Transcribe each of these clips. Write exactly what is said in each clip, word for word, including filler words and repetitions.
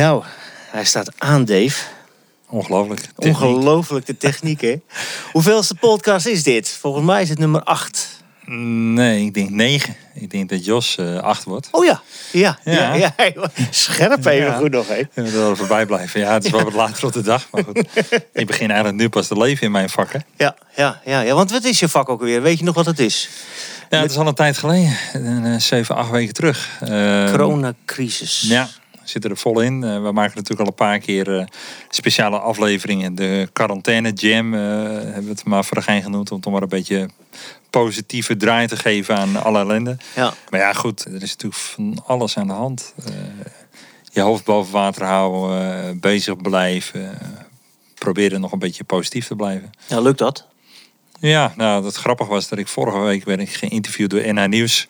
Nou, hij staat aan, Dave. Ongelooflijk. Techniek. Ongelooflijk de techniek, hè? Hoeveelste podcast is dit? Volgens mij is het nummer acht. Nee, ik denk negen. Ik denk dat Jos uh, acht wordt. Oh ja. Ja, ja. ja, ja. Scherp even ja. goed nog, hè? We willen er voorbij blijven. Ja, het is wel wat later op de dag. Maar goed, ik begin eigenlijk nu pas te leven in mijn vak, hè? Ja, ja, ja, ja. Want wat is je vak ook alweer? Weet je nog wat het is? Ja, het is al een tijd geleden. Zeven, acht weken terug. Uh, Coronacrisis. Ja. Zit er vol in. Uh, we maken natuurlijk al een paar keer uh, speciale afleveringen. De quarantaine jam uh, hebben we het maar voor de gein genoemd. Om toch maar een beetje positieve draai te geven aan alle ellende. Ja. Maar ja, goed. Er is natuurlijk van alles aan de hand. Uh, je hoofd boven water houden. Uh, bezig blijven. Uh, proberen nog een beetje positief te blijven. Ja, lukt dat? Ja, nou, dat grappig was dat ik vorige week werd geïnterviewd door N H Nieuws.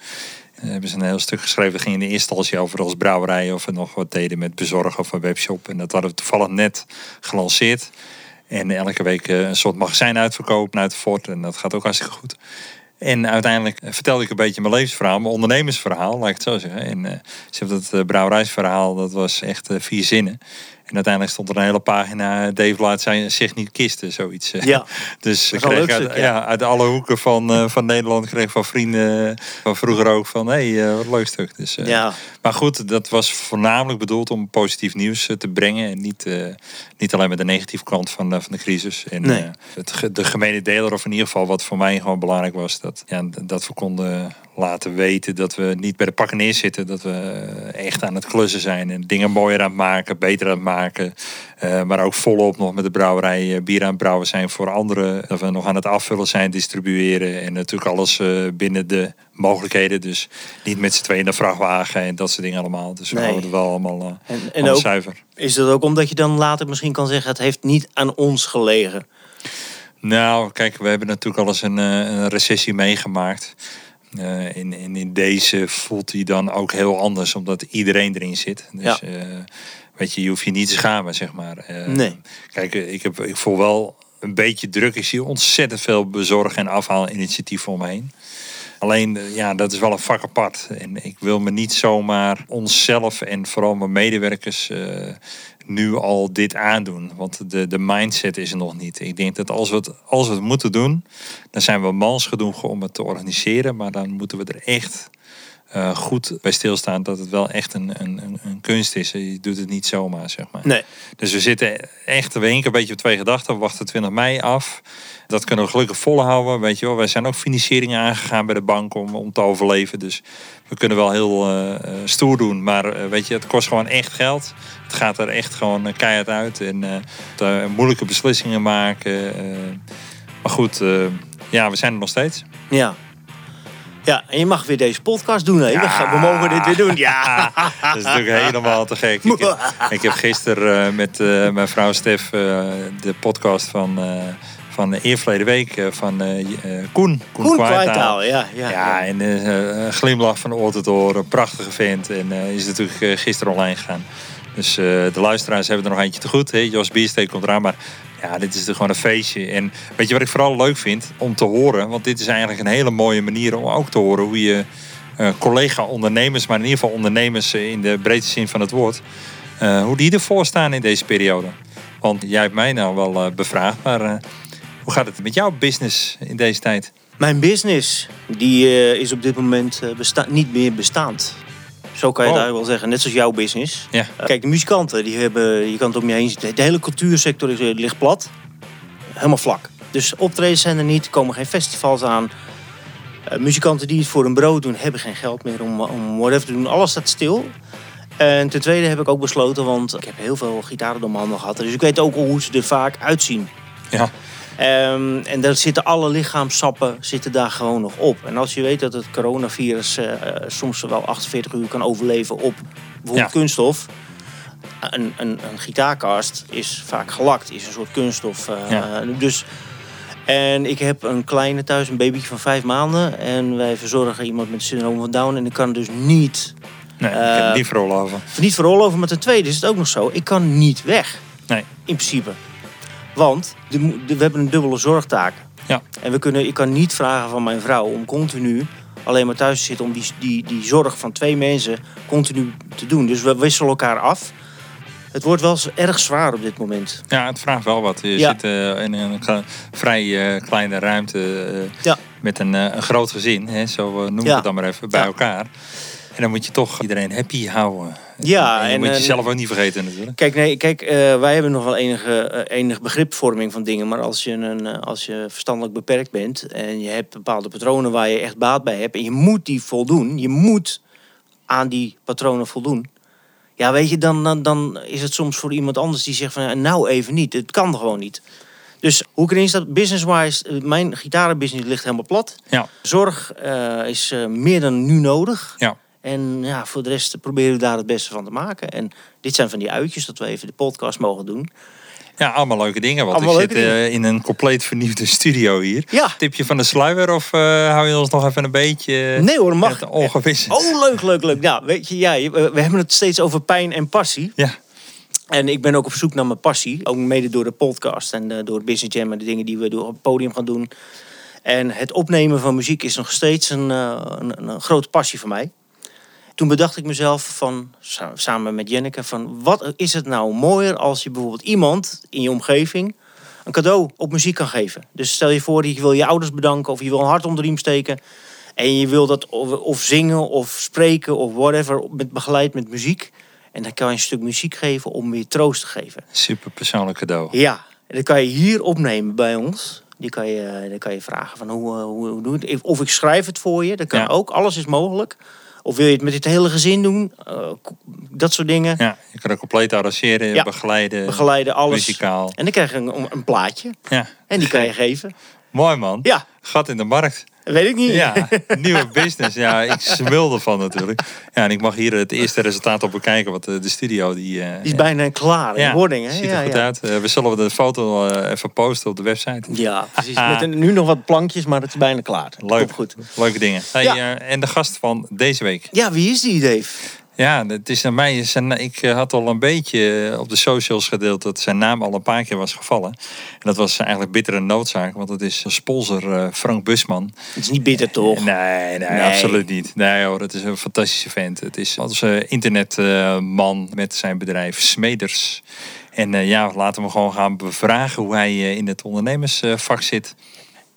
Uh, hebben ze een heel stuk geschreven. Dat ging in de eerste instantie over als brouwerij of we nog wat deden met bezorgen of een webshop. En dat hadden we toevallig net gelanceerd. En elke week uh, een soort magazijn uitverkopen uit voort. En dat gaat ook hartstikke goed. En uiteindelijk uh, vertelde ik een beetje mijn levensverhaal, mijn ondernemersverhaal, laat ik het zo zeggen. En uh, ze hebben dat uh, brouwerijsverhaal, dat was echt uh, vier zinnen. En uiteindelijk stond er een hele pagina, Dave laat zijn, zich niet kisten, zoiets. Ja, dus ik kreeg uit, stuk, ja. Ja, uit alle hoeken van, uh, van Nederland, kreeg van vrienden van vroeger ook van, hé, hey, uh, wat leuk stuk. Dus, uh, ja. Maar goed, dat was voornamelijk bedoeld om positief nieuws uh, te brengen. En niet, uh, niet alleen met de negatieve kant van, uh, van de crisis. En nee. uh, het, de gemene deler, of in ieder geval wat voor mij gewoon belangrijk was, dat, ja, dat we konden laten weten dat we niet bij de pakken neerzitten. Dat we echt aan het klussen zijn en dingen mooier aan het maken, beter aan het maken. Maken, uh, maar ook volop nog met de brouwerij uh, bier aan het brouwen zijn voor anderen. Dat we nog aan het afvullen zijn, distribueren. En natuurlijk alles uh, binnen de mogelijkheden. Dus niet met z'n tweeën in de vrachtwagen en dat soort dingen allemaal. Dus nee. We houden het wel allemaal, uh, en, en allemaal ook, zuiver. Is dat ook omdat je dan later misschien kan zeggen, het heeft niet aan ons gelegen? Nou, kijk, we hebben natuurlijk al eens een, een recessie meegemaakt. Uh, in, in, in deze voelt hij dan ook heel anders, omdat iedereen erin zit. Dus, ja. uh, Weet je, je hoeft je niet te schamen, zeg maar. Uh, nee. Kijk, ik, heb, ik voel wel een beetje druk. Ik zie ontzettend veel bezorg- en afhaalinitiatieven omheen. Alleen, ja, dat is wel een vak apart. En ik wil me niet zomaar onszelf en vooral mijn medewerkers uh, nu al dit aandoen. Want de, de mindset is er nog niet. Ik denk dat als we, het, als we het moeten doen, dan zijn we mans genoeg om het te organiseren. Maar dan moeten we er echt Uh, goed bij stilstaan dat het wel echt een, een, een kunst is. Je doet het niet zomaar, zeg maar. Nee. Dus we zitten echt, we hinken een beetje op twee gedachten. We wachten twintig mei af. Dat kunnen we gelukkig volhouden. Weet je wel, wij zijn ook financieringen aangegaan bij de bank om, om te overleven. Dus we kunnen wel heel uh, stoer doen. Maar uh, weet je, het kost gewoon echt geld. Het gaat er echt gewoon keihard uit. En uh, te, uh, moeilijke beslissingen maken. Uh, maar goed, uh, ja, we zijn er nog steeds. Ja. Ja, en je mag weer deze podcast doen, hè? Ja. We mogen dit weer doen, ja. Dat is natuurlijk helemaal te gek. Ik heb, ik heb gisteren uh, met uh, mijn vrouw Stef uh, de podcast van, uh, van eer verleden week uh, van uh, Koen. Koen Kwaaitalen, ja, ja. Ja, en uh, glimlach van oor tot oor, een prachtige vent. En uh, is natuurlijk uh, gisteren online gegaan. Dus uh, de luisteraars hebben er nog eentje te goed. Hè? Jos Biersteek komt eraan, maar ja, dit is dus gewoon een feestje. En weet je wat ik vooral leuk vind? Om te horen, want dit is eigenlijk een hele mooie manier om ook te horen hoe je uh, collega-ondernemers, maar in ieder geval ondernemers in de breedste zin van het woord, uh, hoe die ervoor staan in deze periode. Want jij hebt mij nou wel uh, bevraagd, maar uh, hoe gaat het met jouw business in deze tijd? Mijn business, die uh, is op dit moment uh, besta- niet meer bestaand. Zo kan je het oh. eigenlijk wel zeggen. Net zoals jouw business. Ja. Kijk, de muzikanten, die hebben, je kan het om je heen zien. De hele cultuursector is, ligt plat. Helemaal vlak. Dus optredens zijn er niet. Komen geen festivals aan. Uh, muzikanten die het voor hun brood doen, hebben geen geld meer om, om whatever te doen. Alles staat stil. En ten tweede heb ik ook besloten, want ik heb heel veel gitaren door mijn handen gehad. Dus ik weet ook hoe ze er vaak uitzien. Ja. Um, en daar zitten alle lichaamsappen zitten daar gewoon nog op. En als je weet dat het coronavirus uh, soms wel achtenveertig uur kan overleven op bijvoorbeeld ja. kunststof. Een, een, een gitaarkast is vaak gelakt, is een soort kunststof. Uh, ja. Dus, en ik heb een kleine thuis, een babytje van vijf maanden. En wij verzorgen iemand met syndroom van Down. En ik kan dus niet... Nee, uh, ik heb niet voor over. Niet voor over, maar ten tweede is het ook nog zo. Ik kan niet weg. Nee. In principe. Want de, de, we hebben een dubbele zorgtaak. Ja. En we kunnen, ik kan niet vragen van mijn vrouw om continu alleen maar thuis te zitten, om die, die, die zorg van twee mensen continu te doen. Dus we wisselen elkaar af. het wordt wel erg zwaar op dit moment. Ja, het vraagt wel wat. Je ja. zit uh, in een uh, vrij uh, kleine ruimte uh, ja. met een, uh, een groot gezin, hè, zo uh, noemen we ja. het dan maar even, bij ja. elkaar. En dan moet je toch iedereen happy houden. Ja, en, en moet je en, zelf ook niet vergeten natuurlijk. Kijk, nee, kijk uh, wij hebben nog wel enige, uh, enige begripvorming van dingen. Maar als je, een, uh, als je verstandelijk beperkt bent en je hebt bepaalde patronen waar je echt baat bij hebt. En je moet die voldoen. Je moet aan die patronen voldoen. Ja, weet je, dan, dan, dan is het soms voor iemand anders die zegt van nou even niet. Het kan gewoon niet. Dus hoe kan ik dat business-wise, mijn gitarenbusiness ligt helemaal plat. Ja. Zorg uh, is uh, meer dan nu nodig. Ja. En ja, voor de rest proberen we daar het beste van te maken. En dit zijn van die uitjes dat we even de podcast mogen doen. Ja, allemaal leuke dingen. Want allemaal ik zit uh, in een compleet vernieuwde studio hier. Ja. Tipje van de sluier of uh, hou je ons nog even een beetje... Nee hoor, mag. Ongewissend. Oh, leuk, leuk, leuk. Nou, weet je, ja, we hebben het steeds over pijn en passie. Ja. En ik ben ook op zoek naar mijn passie. Ook mede door de podcast en uh, door Business Jam en de dingen die we op het podium gaan doen. En het opnemen van muziek is nog steeds een, uh, een, een grote passie voor mij. Toen bedacht ik mezelf, van, samen met Jinek, van wat is het nou mooier als je bijvoorbeeld iemand in je omgeving een cadeau op muziek kan geven. Dus stel je voor, je wil je ouders bedanken of je wil een hart onder de riem steken. En je wil dat of, of zingen of spreken of whatever, met, begeleid met muziek. En dan kan je een stuk muziek geven om weer troost te geven. Super persoonlijk cadeau. Ja, en dat kan je hier opnemen bij ons. Die kan je, dan kan je vragen van hoe, hoe, hoe doe je het? Of ik schrijf het voor je, dat kan ja. ook. Alles is mogelijk. Of wil je het met het hele gezin doen? Uh, dat soort dingen. Ja, je kan het compleet arrangeren, ja. begeleiden, begeleiden, alles. Muzikaal. En dan krijg je een, een plaatje. Ja. En die kan je geven. Mooi man. Ja. Gat in de markt. Weet ik niet. Ja, nieuwe business. Ja, ik smul ervan natuurlijk. Ja, en ik mag hier het eerste resultaat op bekijken. Want de studio die... Uh, die is bijna klaar. Ja, wording, hè? Ziet er ja, goed ja. uit. Uh, we zullen de foto uh, even posten op de website. Ja, precies. Met een, nu nog wat plankjes, maar het is bijna klaar. Leuk. Top, goed. Leuke dingen. Hey, ja. uh, en de gast van deze week. Ja, wie is die, Dave? Ja, het is naar mij. Zijn, ik had al een beetje op de socials gedeeld dat zijn naam al een paar keer was gevallen. En dat was eigenlijk bittere noodzaak, want het is sponsor uh, Frank Busman. Het is niet bitter toch? Nee, nee, nee. absoluut niet. Nee hoor, het is een fantastische vent. Het is onze internetman uh, met zijn bedrijf Smeders. En uh, ja, laten we hem gewoon gaan bevragen hoe hij uh, in het ondernemersvak zit.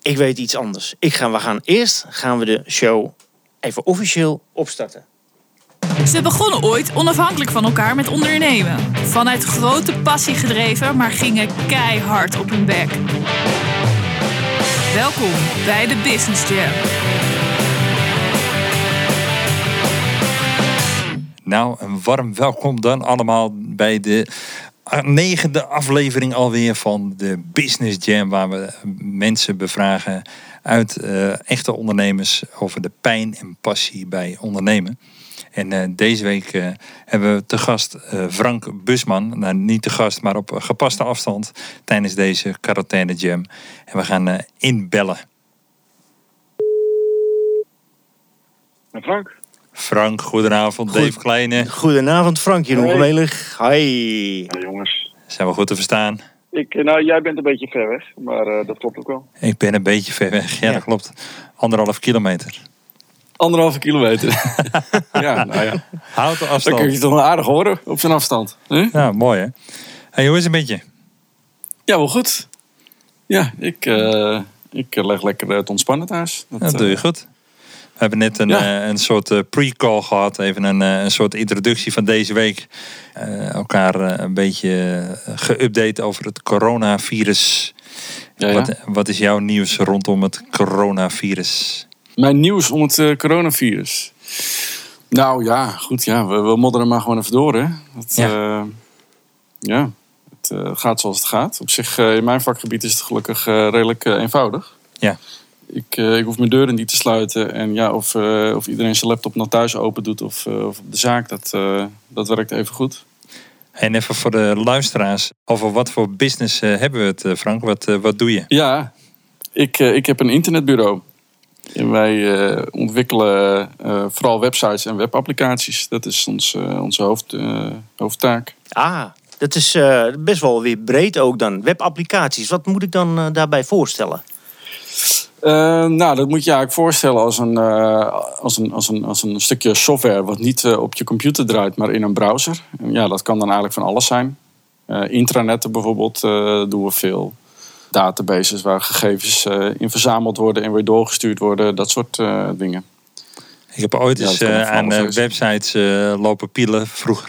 Ik weet iets anders. Ik ga, we gaan eerst gaan we de show even officieel opstarten. Ze begonnen ooit onafhankelijk van elkaar met ondernemen. Vanuit grote passie gedreven, maar gingen keihard op hun bek. Welkom bij de Business Jam. Nou, een warm welkom dan allemaal bij de negende aflevering alweer van de Business Jam. Waar we mensen bevragen uit uh, echte ondernemers over de pijn en passie bij ondernemen. En uh, deze week uh, hebben we te gast uh, Frank Busman. Nou, niet te gast, maar op gepaste afstand tijdens deze quarantaine jam. En we gaan uh, inbellen. Frank. Frank, goedenavond. Goed. Dave Kleine. Goedenavond Frank, Jeroen Gemelig. Hi. Hey jongens. Zijn we goed te verstaan? Ik, nou, jij bent een beetje ver weg, maar uh, dat klopt ook wel. Ik ben een beetje ver weg, ja, ja. dat klopt. Anderhalf kilometer. Anderhalve kilometer. ja, nou ja. Houd de afstand. Dan kun je toch wel aardig horen op zijn afstand. Hm? Ja, mooi hè. Hey, hoe is het met je? Ja, wel goed. Ja, ik, uh, ik leg lekker het ontspannen thuis. Dat, dat doe je uh, goed. We hebben net een, ja. uh, een soort uh, pre-call gehad. Even een, uh, een soort introductie van deze week. Uh, elkaar uh, een beetje uh, geüpdate over het coronavirus. Ja, ja. Wat, wat is jouw nieuws rondom het coronavirus? Mijn nieuws om het uh, coronavirus. Nou ja, goed ja. We, we modderen maar gewoon even door hè. Dat, ja. Uh, ja. Het uh, gaat zoals het gaat. Op zich uh, in mijn vakgebied is het gelukkig uh, redelijk uh, eenvoudig. Ja. Ik, uh, ik hoef mijn deuren niet te sluiten. En ja, of, uh, of iedereen zijn laptop naar thuis open doet of, uh, of op de zaak. Dat, uh, dat werkt even goed. En even voor de luisteraars. Over wat voor business uh, hebben we het uh, Frank? Wat, uh, wat doe je? Ja, ik, uh, ik heb een internetbureau. En wij uh, ontwikkelen uh, vooral websites en webapplicaties. Dat is ons, uh, onze hoofd, uh, hoofdtaak. Ah, dat is uh, best wel weer breed ook dan. Webapplicaties, wat moet ik dan uh, daarbij voorstellen? Uh, nou, dat moet je eigenlijk voorstellen als een, uh, als een, als een, als een stukje software wat niet uh, op je computer draait, maar in een browser. En ja, dat kan dan eigenlijk van alles zijn. Uh, intranetten bijvoorbeeld uh, doen we veel. Databases waar gegevens uh, in verzameld worden en weer doorgestuurd worden. Dat soort uh, dingen. Ik heb ooit eens ja, uh, aan uh, websites uh, lopen pielen vroeger.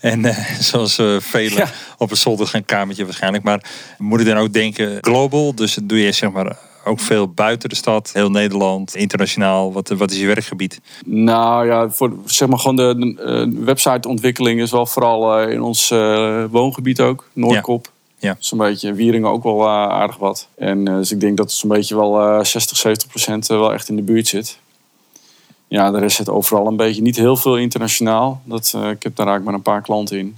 en uh, zoals uh, velen ja. op een zolderkamertje waarschijnlijk. Maar moet ik dan ook denken global? Dus doe je zeg maar ook veel buiten de stad, heel Nederland, internationaal. Wat, wat is je werkgebied? Nou ja, voor, zeg maar gewoon de, de uh, websiteontwikkeling is wel vooral uh, in ons uh, woongebied ook. Noordkop. Ja. Ja. Zo'n beetje. Wieringen ook wel uh, aardig wat. En uh, dus ik denk dat het zo'n beetje wel uh, zestig, zeventig procent uh, wel echt in de buurt zit. Ja, de rest zit overal een beetje. Niet heel veel internationaal. Dat, uh, ik heb daar eigenlijk maar een paar klanten in.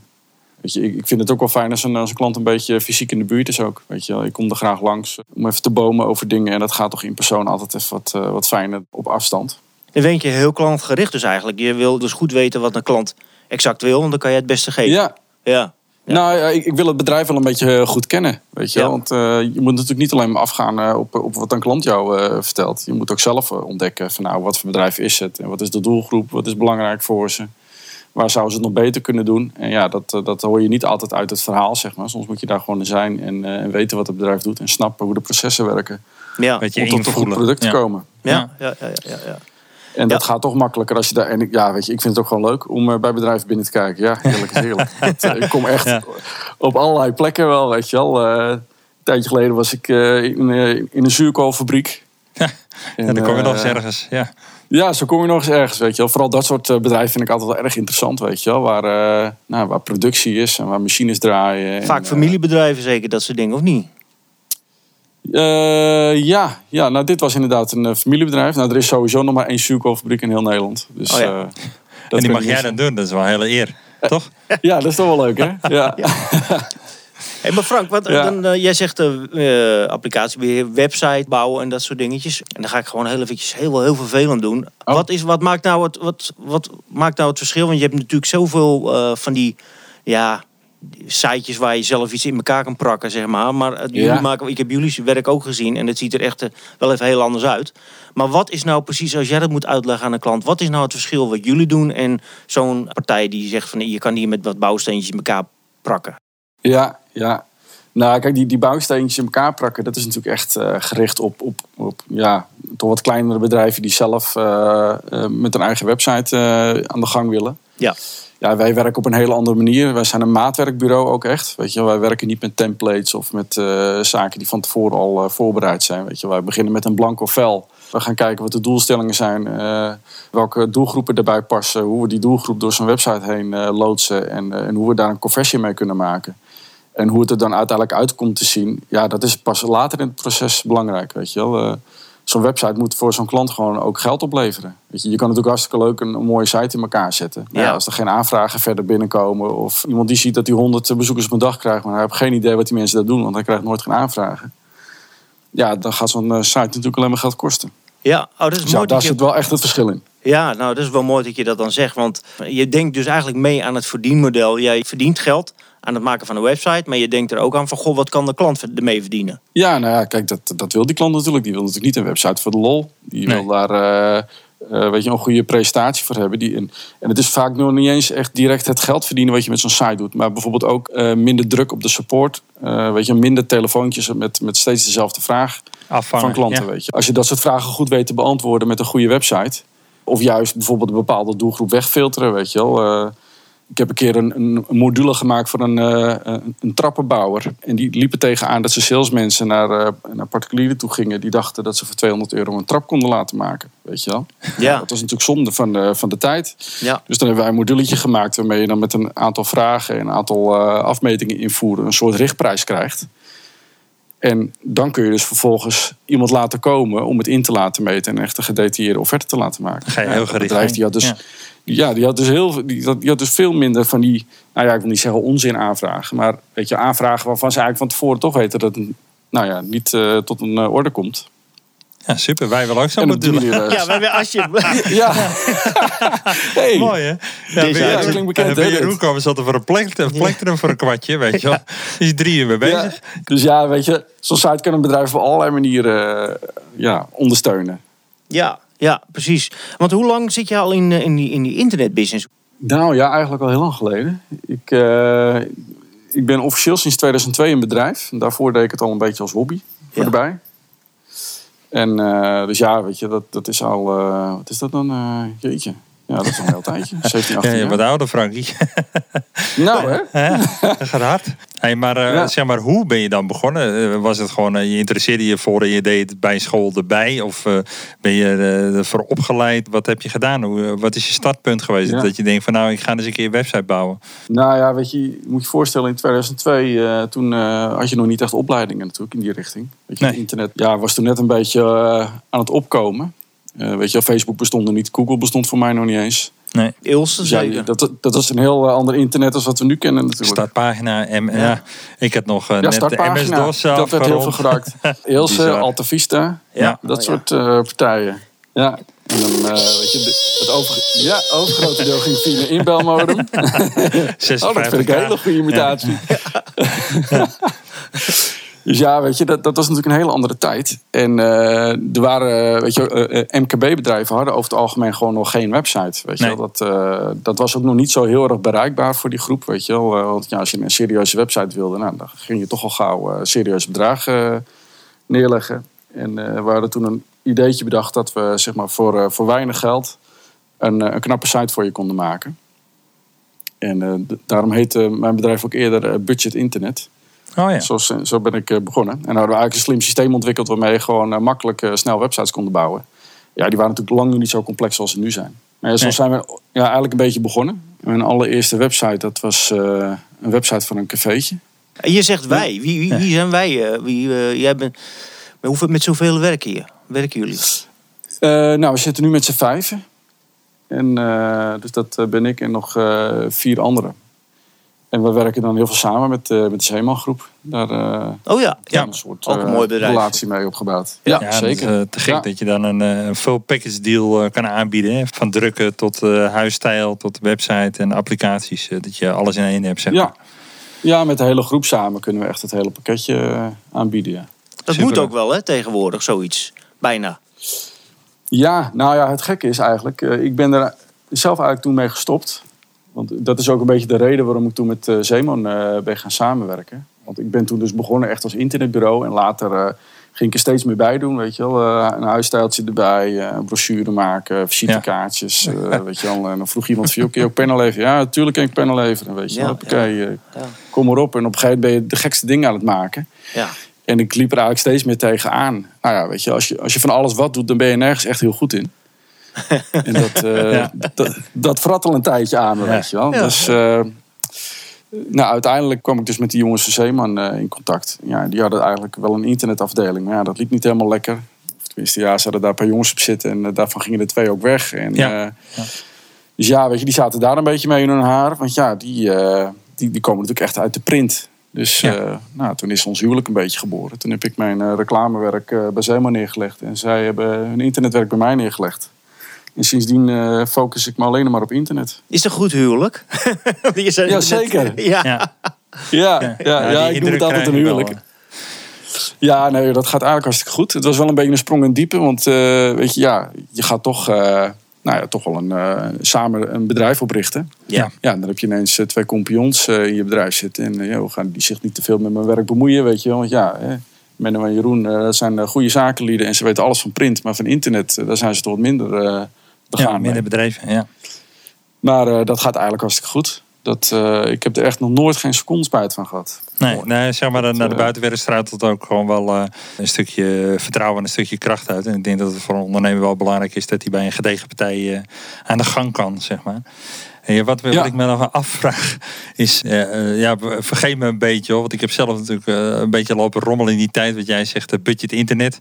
Weet je, ik, ik vind het ook wel fijn als een, als een klant een beetje fysiek in de buurt is ook. Weet je, ik kom er graag langs om even te bomen over dingen. En dat gaat toch in persoon altijd even wat, uh, wat fijner op afstand. En denk je heel klantgericht dus eigenlijk. Je wil dus goed weten wat een klant exact wil. Want dan kan je het beste geven. Ja. Ja. Ja. Nou ja, ik, ik wil het bedrijf wel een beetje goed kennen, weet je wel. Ja. Want uh, je moet natuurlijk niet alleen maar afgaan uh, op, op wat een klant jou uh, vertelt. Je moet ook zelf uh, ontdekken van nou, wat voor bedrijf is het? En wat is de doelgroep? Wat is belangrijk voor ze? Waar zouden ze het nog beter kunnen doen? En ja, dat, uh, dat hoor je niet altijd uit het verhaal, zeg maar. Soms moet je daar gewoon zijn en, uh, en weten wat het bedrijf doet. En snappen hoe de processen werken. Ja. Om tot een goed product te ja. komen. Ja, ja, ja, ja, ja, ja. En dat ja. gaat toch makkelijker als je daar. En ja, weet je, ik vind het ook gewoon leuk om bij bedrijven binnen te kijken. Ja, heerlijk, heerlijk. Ik kom echt ja. op allerlei plekken wel, weet je wel. Uh, een tijdje geleden was ik uh, in, uh, in een zuurkoolfabriek. Ja, en, en dan kom je uh, nog eens ergens. Ja. ja, zo kom je nog eens ergens, weet je wel. Vooral dat soort bedrijven vind ik altijd wel erg interessant, weet je wel. Waar, uh, nou, waar productie is en waar machines draaien. Vaak en, familiebedrijven zeker, dat soort dingen, of niet? Uh, ja, ja nou, dit was inderdaad een uh, familiebedrijf. Nou, er is sowieso nog maar één zuurkoolfabriek in heel Nederland. Dus, oh, ja. uh, en die mag jij dan doen, dat is wel een hele eer, uh, toch? Ja, dat is toch wel leuk, hè? Ja. ja. Hey, maar Frank, wat, ja. dan, uh, jij zegt uh, applicatiebeheer, website bouwen en dat soort dingetjes. En dan ga ik gewoon heel eventjes heel, heel vervelend doen. Oh. Wat, is, wat, maakt nou het, wat, wat maakt nou het verschil? Want je hebt natuurlijk zoveel uh, van die... ja. sitejes waar je zelf iets in elkaar kan prakken, zeg maar. Maar jullie ja. maken, ik heb jullie werk ook gezien en het ziet er echt wel even heel anders uit. Maar wat is nou precies, als jij dat moet uitleggen aan een klant, wat is nou het verschil wat jullie doen en zo'n partij die zegt van je kan hier met wat bouwsteentjes in elkaar prakken? Ja, ja. Nou, kijk, die, die bouwsteentjes in elkaar prakken, dat is natuurlijk echt uh, gericht op, op, op ja, toch wat kleinere bedrijven die zelf uh, uh, met een eigen website uh, aan de gang willen. Ja. Ja, wij werken op een hele andere manier. Wij zijn een maatwerkbureau ook echt. Weet je, wij werken niet met templates of met uh, zaken die van tevoren al uh, voorbereid zijn. Weet je, wij beginnen met een blanco vel. We gaan kijken wat de doelstellingen zijn. Uh, welke doelgroepen erbij passen. Hoe we die doelgroep door zo'n website heen uh, loodsen. En, uh, en hoe we daar een conversie mee kunnen maken. En hoe het er dan uiteindelijk uitkomt te zien. Ja, dat is pas later in het proces belangrijk. Weet je wel. Uh, zo'n website moet voor zo'n klant gewoon ook geld opleveren. Weet je, je kan natuurlijk hartstikke leuk een, een mooie site in elkaar zetten. Maar ja. Ja, als er geen aanvragen verder binnenkomen... of iemand die ziet dat hij honderd bezoekers per dag krijgt... maar hij heeft geen idee wat die mensen daar doen... want hij krijgt nooit geen aanvragen. Ja, dan gaat zo'n site natuurlijk alleen maar geld kosten. Ja, oh, dat is dus mooi. Ja, daar je... zit wel echt het verschil in. Ja, nou, dat is wel mooi dat je dat dan zegt. Want je denkt dus eigenlijk mee aan het verdienmodel. Jij verdient geld... aan het maken van een website, maar je denkt er ook aan van... goh, wat kan de klant ermee verdienen? Ja, nou ja, kijk, dat, dat wil die klant natuurlijk. Die wil natuurlijk niet een website voor de lol. Die nee. wil daar uh, uh, weet je, een goede presentatie voor hebben. Die, en, en het is vaak nog niet eens echt direct het geld verdienen... wat je met zo'n site doet. Maar bijvoorbeeld ook uh, minder druk op de support. Uh, weet je, minder telefoontjes met, met steeds dezelfde vraag Afvangen, van klanten. Ja. Weet je. Als je dat soort vragen goed weet te beantwoorden met een goede website... of juist bijvoorbeeld een bepaalde doelgroep wegfilteren, weet je wel... Uh, Ik heb een keer een, een module gemaakt voor een, uh, een trappenbouwer. En die liepen tegenaan dat ze salesmensen naar, uh, naar particulieren toe gingen. Die dachten dat ze voor tweehonderd euro een trap konden laten maken. Weet je wel? Ja. Dat was natuurlijk zonde van de, van de tijd. Ja. Dus dan hebben wij een moduletje gemaakt waarmee je dan met een aantal vragen... en een aantal uh, afmetingen invoeren een soort richtprijs krijgt. En dan kun je dus vervolgens iemand laten komen om het in te laten meten... en echt een gedetailleerde offerte te laten maken. Ga je heel gericht. Ja, die had dus... Ja. Ja, die had, dus heel, die, had, die had dus veel minder van die... Nou ja, ik wil niet zeggen onzin aanvragen. Maar weet je, aanvragen waarvan ze eigenlijk van tevoren toch weten... dat het nou ja, niet uh, tot een uh, orde komt. Ja, super. Wij willen ook zo natuurlijk. Ja, wij willen alsjeblieft. Ja. Hey. Mooi, hè? Ja, Deze ja, klinkt bekend. Bij Jeroen zaten voor een plekter voor een kwartje, weet je wel. Die is drie uur mee bezig. Ja. Dus ja, weet je, zo'n site kan een bedrijf op allerlei manieren uh, ja, ondersteunen. Ja, ja, precies. Want hoe lang zit je al in, in, die, in die internetbusiness? Nou ja, eigenlijk al heel lang geleden. Ik, uh, ik ben officieel sinds tweeduizend twee in bedrijf. En daarvoor deed ik het al een beetje als hobby voor erbij. Ja. En uh, dus ja, weet je, dat, dat is al... Uh, wat is dat dan? Uh, jeetje. Ja, dat is al een heel tijdje. zeventien, achttien ja, je bent ouder, Frankie. Nou, hè? Ja, dat gaat hard. Hey, maar, uh, ja. zeg maar hoe ben je dan begonnen? Was het gewoon, uh, je interesseerde je voor en je deed het bij school erbij? Of uh, ben je uh, ervoor opgeleid? Wat heb je gedaan? Hoe, uh, wat is je startpunt geweest? Ja. Dat je denkt van nou, ik ga eens een keer een website bouwen. Nou ja, weet je, moet je voorstellen in tweeduizend twee, uh, toen uh, had je nog niet echt opleidingen natuurlijk in die richting. Weet je, nee. Internet ja, was toen net een beetje uh, aan het opkomen. Uh, weet je, Facebook bestond er niet. Google bestond voor mij nog niet eens. Nee, Ilse dus ja, dat, dat was een heel ander internet als wat we nu kennen natuurlijk. Startpagina, M, ja. Ja, ik had nog uh, ja, net de M S-DOS. Dat werd heel veel gebruikt. Ilse, Alta Vista, ja. dat oh, soort ja. uh, partijen. Ja, en dan uh, weet je, de, het over, ja, overgrote deel ging via inbelmodem. Oh, dat vind ik een hele goede imitatie. Ja. Ja. Dus ja, weet je, dat, dat was natuurlijk een hele andere tijd. En uh, er waren, weet je, uh, M K B-bedrijven hadden over het algemeen gewoon nog geen website. Weet je nee. wel? Dat, uh, dat was ook nog niet zo heel erg bereikbaar voor die groep, weet je wel. Uh, want ja, als je een serieuze website wilde, nou, dan ging je toch al gauw uh, serieuze bedragen uh, neerleggen. En uh, we hadden toen een ideetje bedacht dat we, zeg maar, voor, uh, voor weinig geld een, uh, een knappe site voor je konden maken. En uh, d- daarom heette mijn bedrijf ook eerder uh, Budget Internet. Oh ja. zo, zo ben ik begonnen. En dan hadden we eigenlijk een slim systeem ontwikkeld waarmee je gewoon makkelijk uh, snel websites konden bouwen. Ja, die waren natuurlijk lang niet zo complex zoals ze nu zijn. Maar ja, zo nee. zijn we ja, eigenlijk een beetje begonnen. Mijn allereerste website, dat was uh, een website van een cafeetje. En je zegt wij. Wie, wie, wie zijn wij? Wie, uh, jij bent... Hoeveel, met zoveel werken, je? werken jullie? Uh, nou, we zitten nu met z'n vijven. En, uh, dus dat ben ik en nog uh, vier anderen. En we werken dan heel veel samen met, uh, met de Zeeman Groep. Daar uh, oh ja, ja. een soort uh, een relatie mee opgebouwd. Ja, ja zeker. Het, uh, te gek ja. dat je dan een, een full package deal uh, kan aanbieden. Hè? Van drukken tot uh, huisstijl, tot website en applicaties. Uh, dat je alles in één hebt, zeg maar. Ja. ja, met de hele groep samen kunnen we echt het hele pakketje uh, aanbieden. Ja. Dat Super. Moet ook wel, hè, tegenwoordig, zoiets. Bijna. Ja, nou ja, het gekke is eigenlijk... Uh, ik ben er zelf eigenlijk toen mee gestopt... Want dat is ook een beetje de reden waarom ik toen met uh, Zeeman uh, ben gaan samenwerken. Want ik ben toen dus begonnen echt als internetbureau. En later uh, ging ik er steeds meer bij doen, weet je wel. Uh, een huisstijltje erbij, uh, een brochure maken, visitekaartjes. Ja. Uh, weet je wel. En dan vroeg iemand, van, kun je ook panel leveren? Ja, natuurlijk kan ik panel leveren, weet je wel. Ja, Hoppakee, ja, ja. Kom erop. En op een gegeven moment ben je de gekste dingen aan het maken. Ja. En ik liep er eigenlijk steeds meer tegenaan. Nou ja, weet je, als je, als je van alles wat doet, dan ben je nergens echt heel goed in. En dat, uh, ja. dat, dat vrat al een tijdje aan, ja. weet je wel. Ja. Dus, uh, nou, uiteindelijk kwam ik dus met die jongens van Zeeman uh, in contact. Ja, die hadden eigenlijk wel een internetafdeling. Maar ja, dat liep niet helemaal lekker. Of tenminste, ja, ze hadden daar een paar jongens op zitten. En uh, daarvan gingen er twee ook weg. En, ja. Uh, ja. Dus ja, weet je, die zaten daar een beetje mee in hun haar. Want ja, die, uh, die, die komen natuurlijk echt uit de print. Dus ja. uh, nou, toen is ons huwelijk een beetje geboren. Toen heb ik mijn uh, reclamewerk uh, bij Zeeman neergelegd. En zij hebben hun internetwerk bij mij neergelegd. En sindsdien uh, focus ik me alleen maar op internet. Is dat goed huwelijk? Ja, zeker. Ja, ja. ja, ja, ja, ja ik noem het altijd een huwelijk. Wel. Ja, nee, dat gaat eigenlijk hartstikke goed. Het was wel een beetje een sprong in diepe. Want uh, weet je, ja, je gaat toch, uh, nou ja, toch wel een, uh, samen een bedrijf oprichten. Ja. Ja, dan heb je ineens twee compagnons uh, in je bedrijf zitten. En uh, we gaan die zich niet te veel met mijn werk bemoeien, weet je wel. Want ja... Hè. Menno en Jeroen, uh, dat zijn goede zakenlieden en ze weten alles van print. Maar van internet, uh, daar zijn ze toch wat minder uh, begaan. Ja, minder bedrijven, ja. Maar uh, dat gaat eigenlijk hartstikke goed. Dat, uh, ik heb er echt nog nooit geen seconde spijt van gehad. Nee, nee zeg maar, dat, naar de buitenwereld straalt het ook gewoon wel uh, een stukje vertrouwen en een stukje kracht uit. En ik denk dat het voor een ondernemer wel belangrijk is dat hij bij een gedegen partij uh, aan de gang kan, zeg maar. Hey, wat, wat ja. ik me nog afvraag is, uh, ja, vergeet me een beetje hoor, want ik heb zelf natuurlijk uh, een beetje lopen rommelen in die tijd, wat jij zegt, uh, budget internet.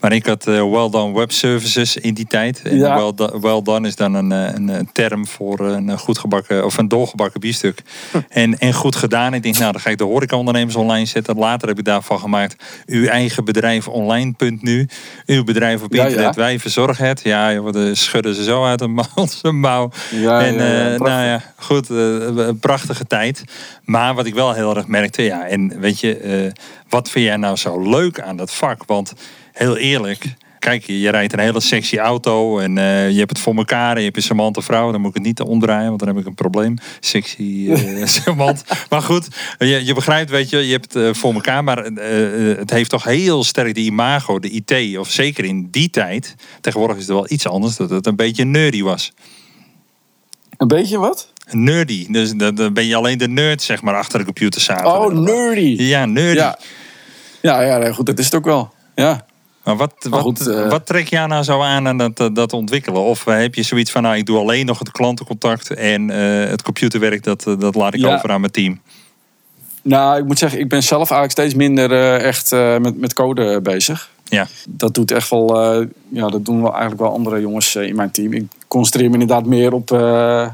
Maar ik had uh, well done web services in die tijd. En ja. well, do- well done is dan een, een, een term voor een goed gebakken of een doorgebakken biefstuk. Hm. En, en goed gedaan. Ik denk, nou, dan ga ik de horecaondernemers online zetten. Later heb ik daarvan gemaakt, uw eigen bedrijf online punt n u. Uw bedrijf op internet, ja, ja. wij verzorgen het. Ja, joh, de schudden ze zo uit een mouw. Ja, en ja, ja, uh, nou ja, goed, uh, prachtige tijd. Maar wat ik wel heel erg merkte, ja, en weet je, uh, wat vind jij nou zo leuk aan dat vak? Want heel eerlijk, kijk, je rijdt een hele sexy auto en uh, je hebt het voor elkaar en je hebt een charmante vrouw. Dan moet ik het niet omdraaien, want dan heb ik een probleem. Sexy, uh, charmant. Maar goed, je, je begrijpt, weet je, je hebt het uh, voor elkaar. Maar uh, het heeft toch heel sterk de imago, de I T, of zeker in die tijd. Tegenwoordig is het wel iets anders, dat het een beetje nerdy was. Een beetje wat? Nerdy. Dus dan ben je alleen de nerd, zeg maar, achter de computer zaten. Oh, nerdy. Ja, nerdy. Ja, ja, ja goed, dat is het ook wel. Ja. Maar wat, wat, goed, uh... wat trek jij nou zo aan aan dat, dat ontwikkelen? Of heb je zoiets van, nou, ik doe alleen nog het klantencontact en uh, het computerwerk, dat, dat laat ik ja. over aan mijn team? Nou, ik moet zeggen, ik ben zelf eigenlijk steeds minder uh, echt uh, met, met code bezig. Ja. Dat doet echt wel, uh, ja, dat doen wel eigenlijk wel andere jongens uh, in mijn team. Ik concentreer me inderdaad meer op, uh,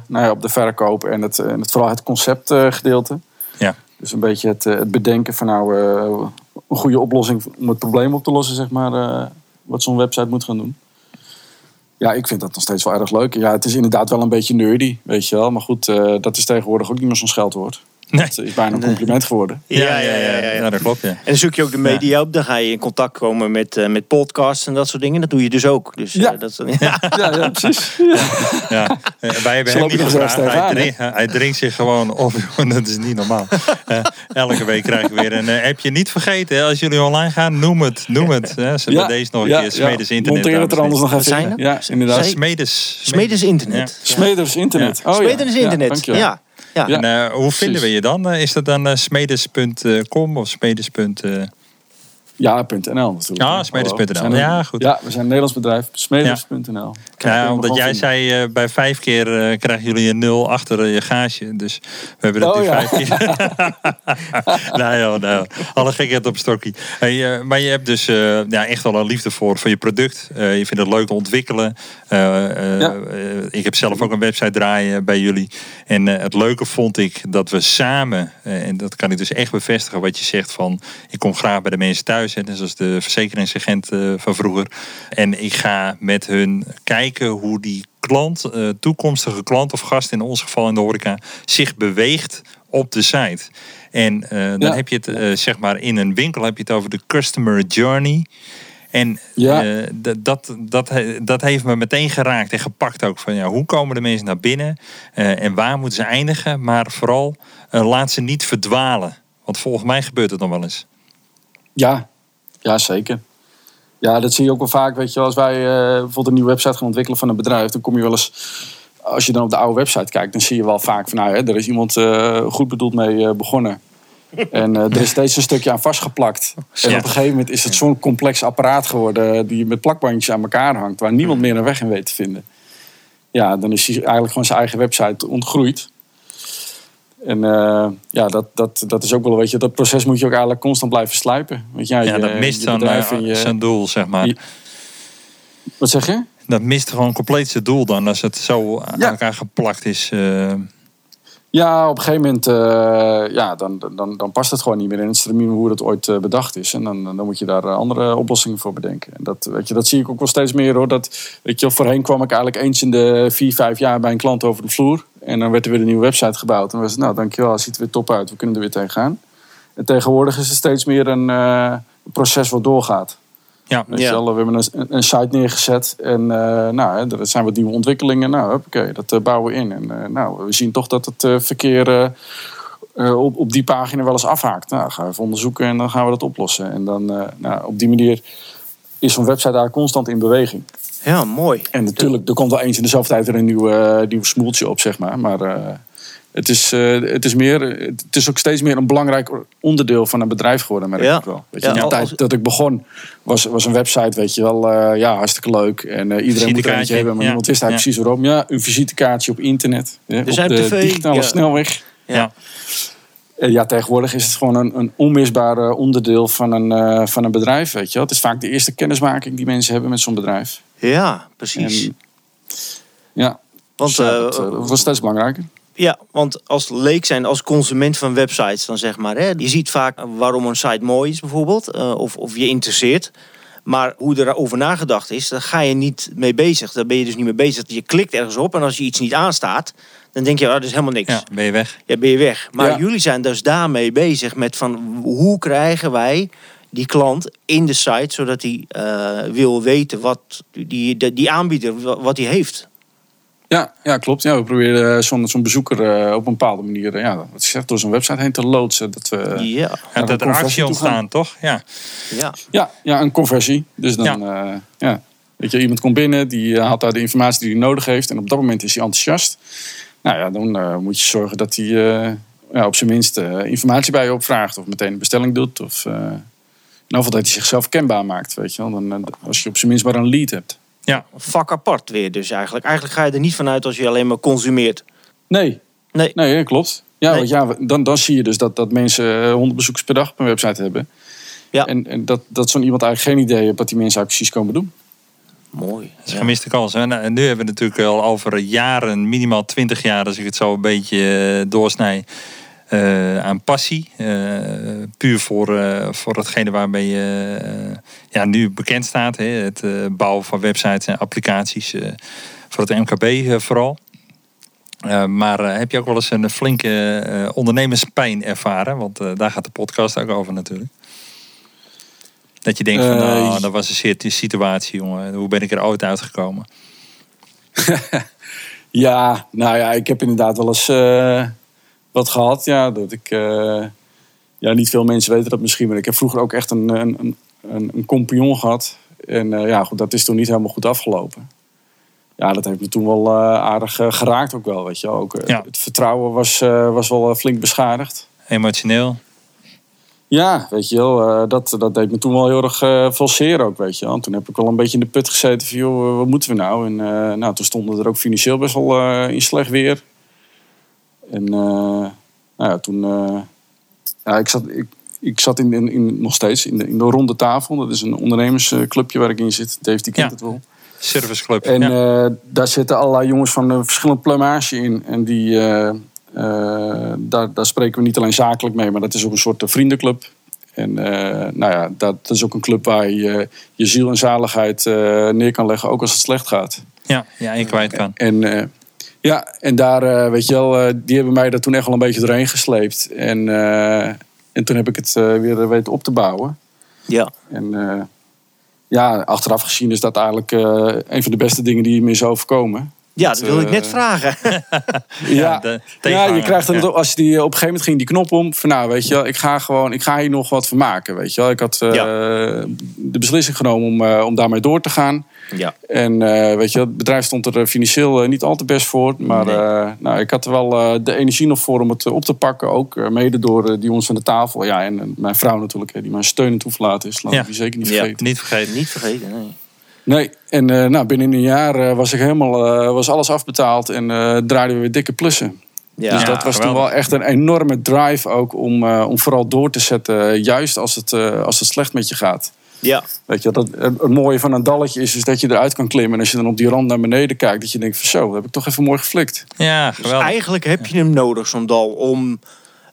nou ja, op de verkoop en het, en het, vooral het conceptgedeelte. Uh, ja. Dus een beetje het, het bedenken van nou uh, een goede oplossing om het probleem op te lossen, zeg maar, uh, wat zo'n website moet gaan doen. Ja, ik vind dat nog steeds wel erg leuk. Ja, het is inderdaad wel een beetje nerdy, weet je wel. Maar goed, uh, dat is tegenwoordig ook niet meer zo'n scheldwoord. Nee. Dat is bijna een compliment geworden. Ja, ja, ja, ja, ja, ja. ja dat klopt. Ja. En dan zoek je ook de media ja. op. Dan ga je in contact komen met, uh, met podcasts en dat soort dingen. Dat doe je dus ook. Dus, uh, ja. Dat, uh, ja. Ja, ja, precies. Ja. Ja. Ja. Wij hebben hem niet gevraagd. Hij, drink, hij drinkt zich gewoon op. Dat is niet normaal. Uh, elke week krijg ik weer een uh, appje. Niet vergeten, hè, als jullie online gaan, noem het. Noem het. Uh, ze ja. bij deze nog een ja. keer. Smeders ja. Internet. Monteer het er anders nog even in. Ja, inderdaad. Smeders. Smeders Internet. Smeders Internet. Smeders Internet, ja. Ja. En, uh, hoe Precies. vinden we je dan? Is dat dan uh, smeders punt com of smeders punt nl? Uh... Ja, .nl natuurlijk. Ah, smeders punt nl. Ja, goed. Ja, we zijn een Nederlands bedrijf. Smeders punt nl. Ja, ja omdat jij vinden. zei, uh, bij vijf keer uh, krijgen jullie een nul achter je gage. Dus we hebben dat oh, nu ja. vijf keer. nou joh, nou. Alle gekheid op stokkie. Hey, uh, maar je hebt dus uh, ja, echt wel een liefde voor, voor je product. Uh, je vindt het leuk te ontwikkelen. Uh, uh, ja. uh, ik heb zelf ook een website draaien bij jullie. En uh, het leuke vond ik dat we samen, uh, en dat kan ik dus echt bevestigen wat je zegt van, ik kom graag bij de mensen thuis. Net zoals de verzekeringsagent van vroeger. En ik ga met hun kijken hoe die klant, toekomstige klant of gast in ons geval in de horeca, zich beweegt op de site. En uh, dan ja. heb je het uh, zeg maar in een winkel heb je het over de customer journey. En ja. uh, d- dat, dat, dat heeft me meteen geraakt en gepakt ook. Van, ja, hoe komen de mensen naar binnen uh, en waar moeten ze eindigen? Maar vooral uh, laat ze niet verdwalen. Want volgens mij gebeurt het nog wel eens. Ja, ja, zeker. Ja, dat zie je ook wel vaak. Weet je, als wij uh, bijvoorbeeld een nieuwe website gaan ontwikkelen van een bedrijf, dan kom je wel eens, als je dan op de oude website kijkt, dan zie je wel vaak van, nou, hè, er is iemand uh, goed bedoeld mee uh, begonnen. En uh, er is steeds een stukje aan vastgeplakt. En op een gegeven moment is het zo'n complex apparaat geworden, die met plakbandjes aan elkaar hangt, waar niemand meer een weg in weet te vinden. Ja, dan is hij eigenlijk gewoon zijn eigen website ontgroeid. En uh, ja, dat, dat, dat is ook wel, weet je, dat proces moet je ook eigenlijk constant blijven slijpen. Want ja, ja je, dat mist zo'n, je, zijn doel, zeg maar. Je, wat zeg je? Dat mist gewoon compleet zijn doel dan, als het zo ja. aan elkaar geplakt is. Uh... Ja, op een gegeven moment, uh, ja, dan, dan, dan past het gewoon niet meer in het stramien hoe dat ooit uh, bedacht is. En dan, dan moet je daar andere oplossingen voor bedenken. En dat, weet je, dat zie ik ook wel steeds meer hoor. Dat, weet je, voorheen kwam ik eigenlijk eens in de vier, vijf jaar bij een klant over de vloer. En dan werd er weer een nieuwe website gebouwd. En dan was het, nou dankjewel, het ziet er weer top uit. We kunnen er weer tegenaan. En tegenwoordig is het steeds meer een uh, proces wat doorgaat. Ja, dus yeah. We hebben een, een site neergezet. En uh, nou, er zijn wat nieuwe ontwikkelingen. Nou, hoppakee, dat uh, bouwen we in. En uh, nou, we zien toch dat het uh, verkeer uh, uh, op, op die pagina wel eens afhaakt. Nou, gaan we even onderzoeken en dan gaan we dat oplossen. En dan uh, nou, op die manier is zo'n website daar constant in beweging. Ja, mooi. En natuurlijk, er komt wel eens in de zoveel tijd er een nieuw, uh, nieuw smoeltje op, zeg maar. Maar uh, Het is, uh, het, is meer, het is ook steeds meer een belangrijk onderdeel van een bedrijf geworden, merk ja. ik wel. Weet je, ja. In de tijd dat ik begon, was, was een website, weet je wel, uh, ja, hartstikke leuk. En uh, iedereen moet er eentje hebben, maar ja. niemand wist daar ja. precies waarom. Ja, een visitekaartje op internet, ja, dus op de tv, digitale ja. snelweg. Ja. Ja. Ja, tegenwoordig is het gewoon een, een onmisbaar onderdeel van een, uh, van een bedrijf, weet je wel. Het is vaak de eerste kennismaking die mensen hebben met zo'n bedrijf. Ja, precies. En, ja, want, dus, uh, ja, dat uh, was steeds belangrijker. Ja, want als leek zijn, als consument van websites, dan zeg maar, hè, je ziet vaak waarom een site mooi is bijvoorbeeld, uh, of, of je interesseert. Maar hoe er over nagedacht is, daar ga je niet mee bezig. Daar ben je dus niet mee bezig. Je klikt ergens op en als je iets niet aanstaat, dan denk je, oh, dat is helemaal niks. Ja, ben je weg. Ja, ben je weg. Maar ja. jullie zijn dus daarmee bezig met van, hoe krijgen wij die klant in de site, zodat hij uh, wil weten wat die, die, die aanbieder, wat hij heeft. Ja, ja, klopt. Ja, we proberen zo'n, zo'n bezoeker uh, op een bepaalde manier uh, ja, wat ik zeg, door zo'n website heen te loodsen. Dat we ja. Ja, dat er actie ontstaan, toch? Ja. Ja. Ja, ja, een conversie. Dus dan, ja. Uh, ja. Weet je, iemand komt binnen, die haalt daar de informatie die hij nodig heeft. En op dat moment is hij enthousiast. Nou ja, dan uh, moet je zorgen dat hij uh, ja, op zijn minst uh, informatie bij je opvraagt. Of meteen een bestelling doet. Of uh, in ieder geval dat hij zichzelf kenbaar maakt. Weet je wel. Dan, uh, als je op zijn minst maar een lead hebt. Ja, vak apart weer dus eigenlijk. Eigenlijk ga je er niet vanuit als je alleen maar consumeert. Nee, nee, nee, klopt. Ja, nee. ja dan, dan zie je dus dat, dat mensen honderd bezoekers per dag op een website hebben. Ja. En, en dat, dat zo'n iemand eigenlijk geen idee heeft wat die mensen eigenlijk precies komen doen. Mooi. Dat is een gemiste kans. Hè? Nou, en nu hebben we natuurlijk al over jaren, minimaal twintig jaar, als ik het zo een beetje doorsnij, uh, aan passie. Uh, puur voor, uh, voor hetgene waarmee je uh, ja, nu bekend staat. Hè? Het uh, bouwen van websites en applicaties. Uh, voor het M K B uh, vooral. Uh, maar uh, heb je ook wel eens een flinke uh, ondernemerspijn ervaren? Want uh, daar gaat de podcast ook over natuurlijk. Dat je denkt van, nou, uh, oh, dat was een situatie, jongen. Hoe ben ik er ooit uitgekomen? ja, nou ja, ik heb inderdaad wel eens uh, wat gehad. Ja, dat ik... Uh, ja, niet veel mensen weten dat misschien. Maar ik heb vroeger ook echt een, een, een, een compagnon gehad. En uh, ja, goed, dat is toen niet helemaal goed afgelopen. Ja, dat heeft me toen wel uh, aardig uh, geraakt ook wel, weet je wel. Ook, uh, ja. Het vertrouwen was, uh, was wel uh, flink beschadigd. Emotioneel. Ja, weet je wel, uh, dat, dat deed me toen wel heel erg uh, falseren ook, weet je wel. En toen heb ik wel een beetje in de put gezeten van, joh, wat moeten we nou? En uh, nou, toen stonden we er ook financieel best wel uh, in slecht weer. En uh, nou ja, toen, uh, ja, ik zat, ik, ik zat in, in, in, nog steeds in de, in de Ronde Tafel. Dat is een ondernemersclubje waar ik in zit. Dave, die kent ja. het wel. Serviceclub. En ja. uh, daar zitten allerlei jongens van uh, verschillende plumage in. En die... Uh, Uh, daar, daar spreken we niet alleen zakelijk mee, maar dat is ook een soort vriendenclub. En uh, nou ja, dat is ook een club waar je je ziel en zaligheid uh, neer kan leggen, ook als het slecht gaat. Ja, ja, en je kwijt kan. En, en, uh, ja, en daar, uh, weet je wel, uh, die hebben mij daar toen echt wel een beetje doorheen gesleept. En, uh, en toen heb ik het uh, weer weten op te bouwen. Ja. En uh, ja, achteraf gezien is dat eigenlijk uh, een van de beste dingen die me is overkomen. Ja, dat wil ik net vragen. ja, ja, ja, je krijgt dan ja. als die op een gegeven moment ging die knop om. Van nou, weet je wel, ik ga gewoon, ik ga hier nog wat van maken, weet je wel. Ik had uh, ja. de beslissing genomen om, uh, om daarmee door te gaan. Ja. En uh, weet je, het bedrijf stond er financieel uh, niet al te best voor. Maar nee. uh, nou, ik had er wel uh, de energie nog voor om het op te pakken. Ook uh, mede door uh, die jongens aan de tafel. Ja, en uh, mijn vrouw natuurlijk, uh, die mijn steun toegelaten is. Laat ja. ik die zeker niet vergeten. Ja, niet vergeten, niet vergeten, nee. Nee, en uh, nou, binnen een jaar uh, was ik helemaal, uh, was alles afbetaald en uh, draaiden we weer dikke plussen. Ja, dus dat ja, was geweldig. Toen wel echt een enorme drive ook om, uh, om vooral door te zetten, juist als het, uh, als het slecht met je gaat. Ja. Weet je, dat, het mooie van een dalletje is, is dat je eruit kan klimmen. En als je dan op die rand naar beneden kijkt, dat je denkt van zo, dat heb ik toch even mooi geflikt. Ja, geweldig. Dus eigenlijk heb je hem nodig, zo'n dal, om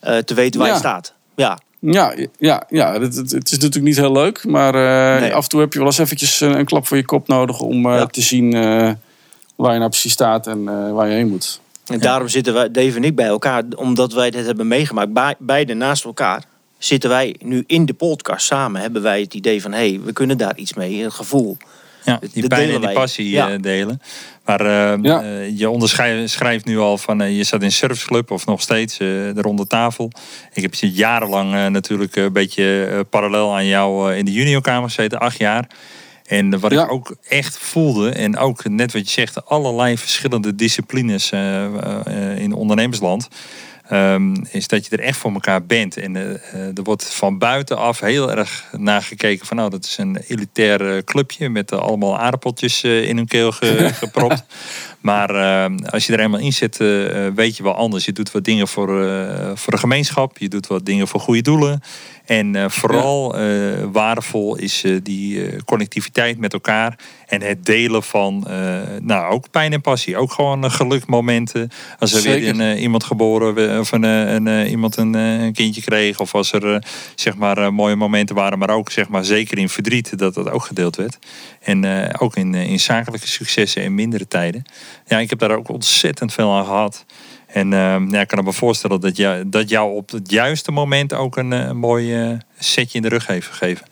uh, te weten waar ja. je staat. Ja. Ja, ja, ja. Het, het, het is natuurlijk niet heel leuk. Maar uh, nee. af en toe heb je wel eens eventjes een, een klap voor je kop nodig... om uh, ja. te zien uh, waar je nou precies staat en uh, waar je heen moet. En ja. daarom zitten wij, Dave en ik, bij elkaar. Omdat wij dit hebben meegemaakt. Bij, beide naast elkaar zitten wij nu in de podcast samen. Hebben wij het idee van, hé, hey, we kunnen daar iets mee. Het gevoel. Ja, die dat pijn en die passie ja. delen. Maar uh, ja. uh, je onderschrijft nu al van... Uh, je zat in serviceclub of nog steeds uh, de Ronde Tafel. Ik heb jarenlang uh, natuurlijk een beetje uh, parallel aan jou uh, in de Juniorkamer gezeten. Acht jaar. En wat ja. ik ook echt voelde, en ook net wat je zegt, allerlei verschillende disciplines uh, uh, in ondernemersland, um, is dat je er echt voor elkaar bent. En uh, er wordt van buitenaf heel erg naar gekeken van, nou, dat is een elitair uh, clubje met uh, allemaal aardappeltjes uh, in hun keel ge- gepropt. Maar uh, als je er eenmaal in zit, uh, weet je wel anders. Je doet wat dingen voor, uh, voor de gemeenschap. Je doet wat dingen voor goede doelen. En uh, vooral uh, waardevol is uh, die uh, connectiviteit met elkaar. En het delen van, uh, nou, ook pijn en passie. Ook gewoon uh, gelukmomenten. Als er Zeker. weer een, uh, iemand geboren of een, een, uh, iemand een, een kindje kreeg. Of als er uh, zeg maar uh, mooie momenten waren. Maar ook zeg maar zeker in verdriet dat dat ook gedeeld werd. En uh, ook in, in zakelijke successen en mindere tijden. Ja, ik heb daar ook ontzettend veel aan gehad. En uh, ja, ik kan me voorstellen dat jou, dat jou op het juiste moment ook een, een mooi uh, setje in de rug heeft gegeven.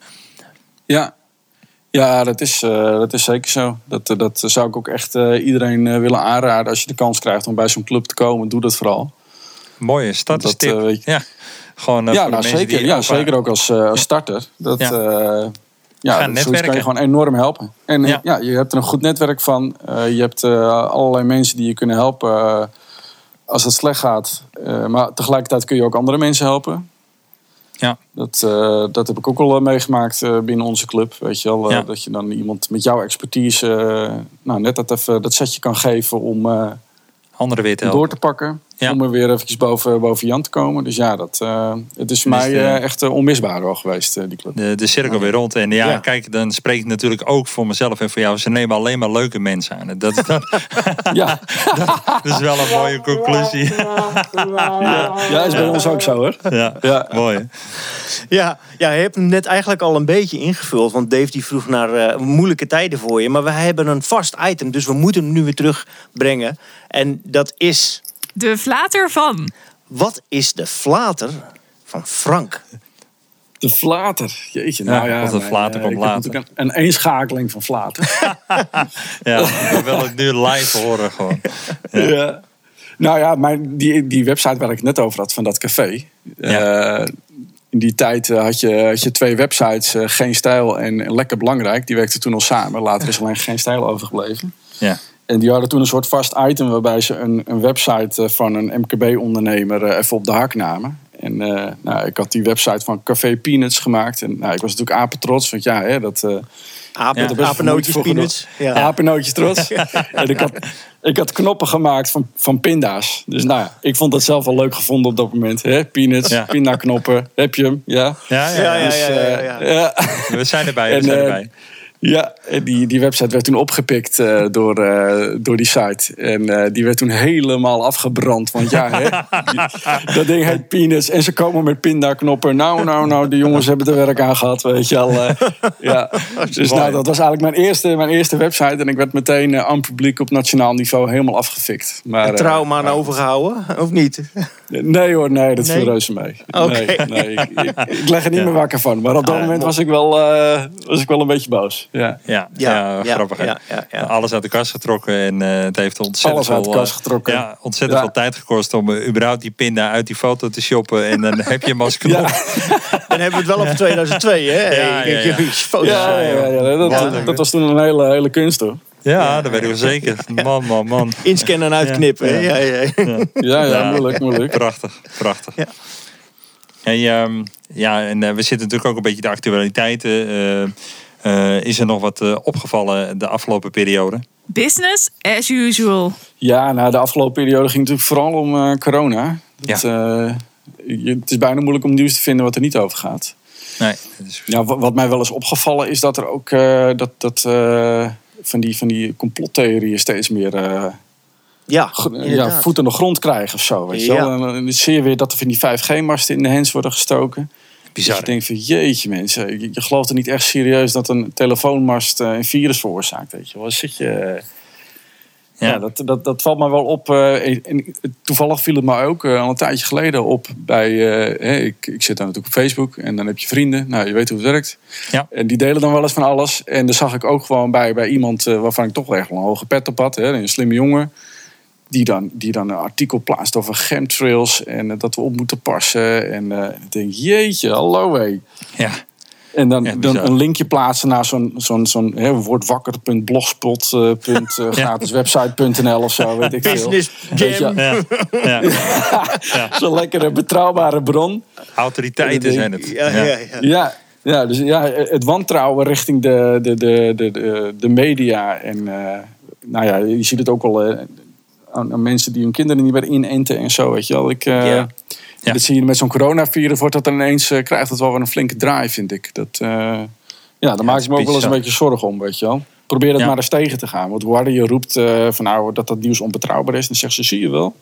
Ja, ja dat, is, uh, dat is zeker zo. Dat, uh, dat zou ik ook echt uh, iedereen uh, willen aanraden. Als je de kans krijgt om bij zo'n club te komen, doe dat vooral. Mooie starterstip. Dat, uh, weet je... Ja, gewoon, uh, ja, voor nou, de mensen zeker, die ja, ervaren... zeker ook als, uh, als starter. Dat... Ja. Uh, Ja, dus dat kan je gewoon enorm helpen. En ja. ja, je hebt er een goed netwerk van. Uh, je hebt uh, allerlei mensen die je kunnen helpen uh, als het slecht gaat. Uh, maar tegelijkertijd kun je ook andere mensen helpen. Ja. Dat, uh, dat heb ik ook al meegemaakt uh, binnen onze club. Weet je wel, uh, ja. dat je dan iemand met jouw expertise uh, nou, net dat, even, dat setje kan geven om uh, anderen weer te helpen. Door te pakken. Ja. Om er weer eventjes boven, boven Jan te komen. Dus ja, dat, uh, het is voor mij uh, echt uh, onmisbaar al geweest, uh, die club. De, de cirkel weer rond. En ja, ja, kijk, dan spreek ik natuurlijk ook voor mezelf en voor jou. Ze nemen alleen maar leuke mensen aan. Dat, dat, ja. dat, dat is wel een mooie conclusie. Ja, ja, is bij ons ook zo, hoor. Ja, ja. mooi. Ja, ja, je hebt hem net eigenlijk al een beetje ingevuld. Want Dave die vroeg naar uh, moeilijke tijden voor je. Maar we hebben een vast item, dus we moeten hem nu weer terugbrengen. En dat is... de flater van. Wat is de flater van Frank? De flater? Jeetje, nou ja. ja de flater mijn, komt later. Een, een eenschakeling van flater. ja, we willen het nu live horen gewoon. Ja. Ja. Nou ja, maar die, die website waar ik het net over had, van dat café. Ja. Uh, in die tijd had je, had je twee websites, uh, GeenStijl en Lekker Belangrijk. Die werkten toen al samen. Later is alleen GeenStijl overgebleven. Ja. En die hadden toen een soort vast item waarbij ze een, een website van een M K B-ondernemer even op de hak namen. En uh, nou, ik had die website van Café Peanuts gemaakt. En nou, ik was natuurlijk apentrots, want ja, hè, dat... Uh, Apen, ja, apennootjes Peanuts. Ja. Apennootjes trots. En ik had, ik had knoppen gemaakt van, van pinda's. Dus nou, ik vond dat zelf wel leuk gevonden op dat moment. Hè? Peanuts, ja. Pindaknoppen, heb je hem? Ja, ja, ja. ja, dus, ja, ja, ja, ja. We zijn erbij, we en, zijn erbij. Ja, die, die website werd toen opgepikt uh, door, uh, door die site. En uh, die werd toen helemaal afgebrand. Want ja, hè, die, dat ding heet Penis. En ze komen met pindaknoppen. Nou, nou, nou, de jongens hebben er werk aan gehad, weet je al. Uh, ja. Dus nou, dat was eigenlijk mijn eerste, mijn eerste website. En ik werd meteen uh, aan publiek op nationaal niveau helemaal afgefikt. Maar, een trauma uh, aan overgehouden, of niet? Nee hoor, nee, dat nee. viel reuze mee. Okay. Nee, nee, ik, ik, ik leg er niet ja. meer wakker van. Maar op dat ah, moment was ik, wel, uh, was ik wel een beetje boos. Ja, ja, ja, ja grappig. Ja, ja, ja. Alles uit de kast getrokken en uh, het heeft ontzettend, Alles veel, uit de getrokken. Ja, ontzettend ja. veel tijd gekost om uh, überhaupt die pinda uit die foto te shoppen. En dan heb je hem als knop. Ja. Dan hebben we het wel over tweeduizend twee, hè? Ja, ja, ja. Foto's, ja, ja, ja. Dat, dat, dat was toen een hele, hele kunst, hoor. Ja, dat weten we zeker. Man, man, man. Inscannen en uitknippen. Ja, ja, ja. ja. ja, ja moeilijk, moeilijk. Prachtig, prachtig. Ja. Hey, um, ja, en uh, we zitten natuurlijk ook een beetje de actualiteiten. Uh, Uh, is er nog wat uh, opgevallen de afgelopen periode? Business as usual. Ja, nou, de afgelopen periode ging natuurlijk vooral om uh, corona. Dat, ja. uh, je, het is bijna moeilijk om nieuws te vinden wat er niet over gaat. Nee, dat is... ja, wat, wat mij wel is opgevallen is dat er ook uh, dat, dat, uh, van, die, van die complottheorieën steeds meer... Uh, Ja, ja, voet aan de grond krijgen of zo. Weet ja. je wel? Dan zie je weer dat er van die vijf G-masten in de hens worden gestoken. Bizar. Dus je denkt van, jeetje mensen, je, je gelooft er niet echt serieus dat een telefoonmast uh, een virus veroorzaakt. Weet je wel, zit je... Ja, ja dat, dat, dat valt mij wel op. Uh, en, en, toevallig viel het mij ook uh, al een tijdje geleden op. Bij, uh, hey, ik, ik zit dan natuurlijk op Facebook en dan heb je vrienden. Nou, je weet hoe het werkt. Ja. En die delen dan wel eens van alles. En dan zag ik ook gewoon bij, bij iemand uh, waarvan ik toch wel echt wel een hoge pet op had. Hè, een slimme jongen. Die dan, die dan een artikel plaatst over chemtrails en uh, dat we op moeten passen. En uh, ik denk, jeetje, hallo hé. Ja. En dan, ja, dan een linkje plaatsen naar zo'n, zo'n, zo'n wordwakker punt blogspot punt gratis website punt n l of zo, weet ik veel. Business Jam. Ja. Ja. Ja. Zo'n lekkere betrouwbare bron. Autoriteiten zijn het. Ja, ja, ja. ja. Ja, dus ja, het wantrouwen richting de, de, de, de, de media. En uh, nou ja, je ziet het ook wel uh, aan, aan mensen die hun kinderen niet meer inenten en zo, weet je wel. Ik, uh, yeah. ja. Dat zie je met zo'n coronavirus, wordt dat ineens, uh, krijgt dat wel weer een flinke draai, vind ik. Dat, uh, ja, daar ja, maak ik me ook wel eens een beetje zorgen om, weet je wel. Probeer dat ja. maar eens tegen te gaan. Want hoe harder je roept uh, van nou, dat dat nieuws onbetrouwbaar is, dan zegt ze, zie je wel.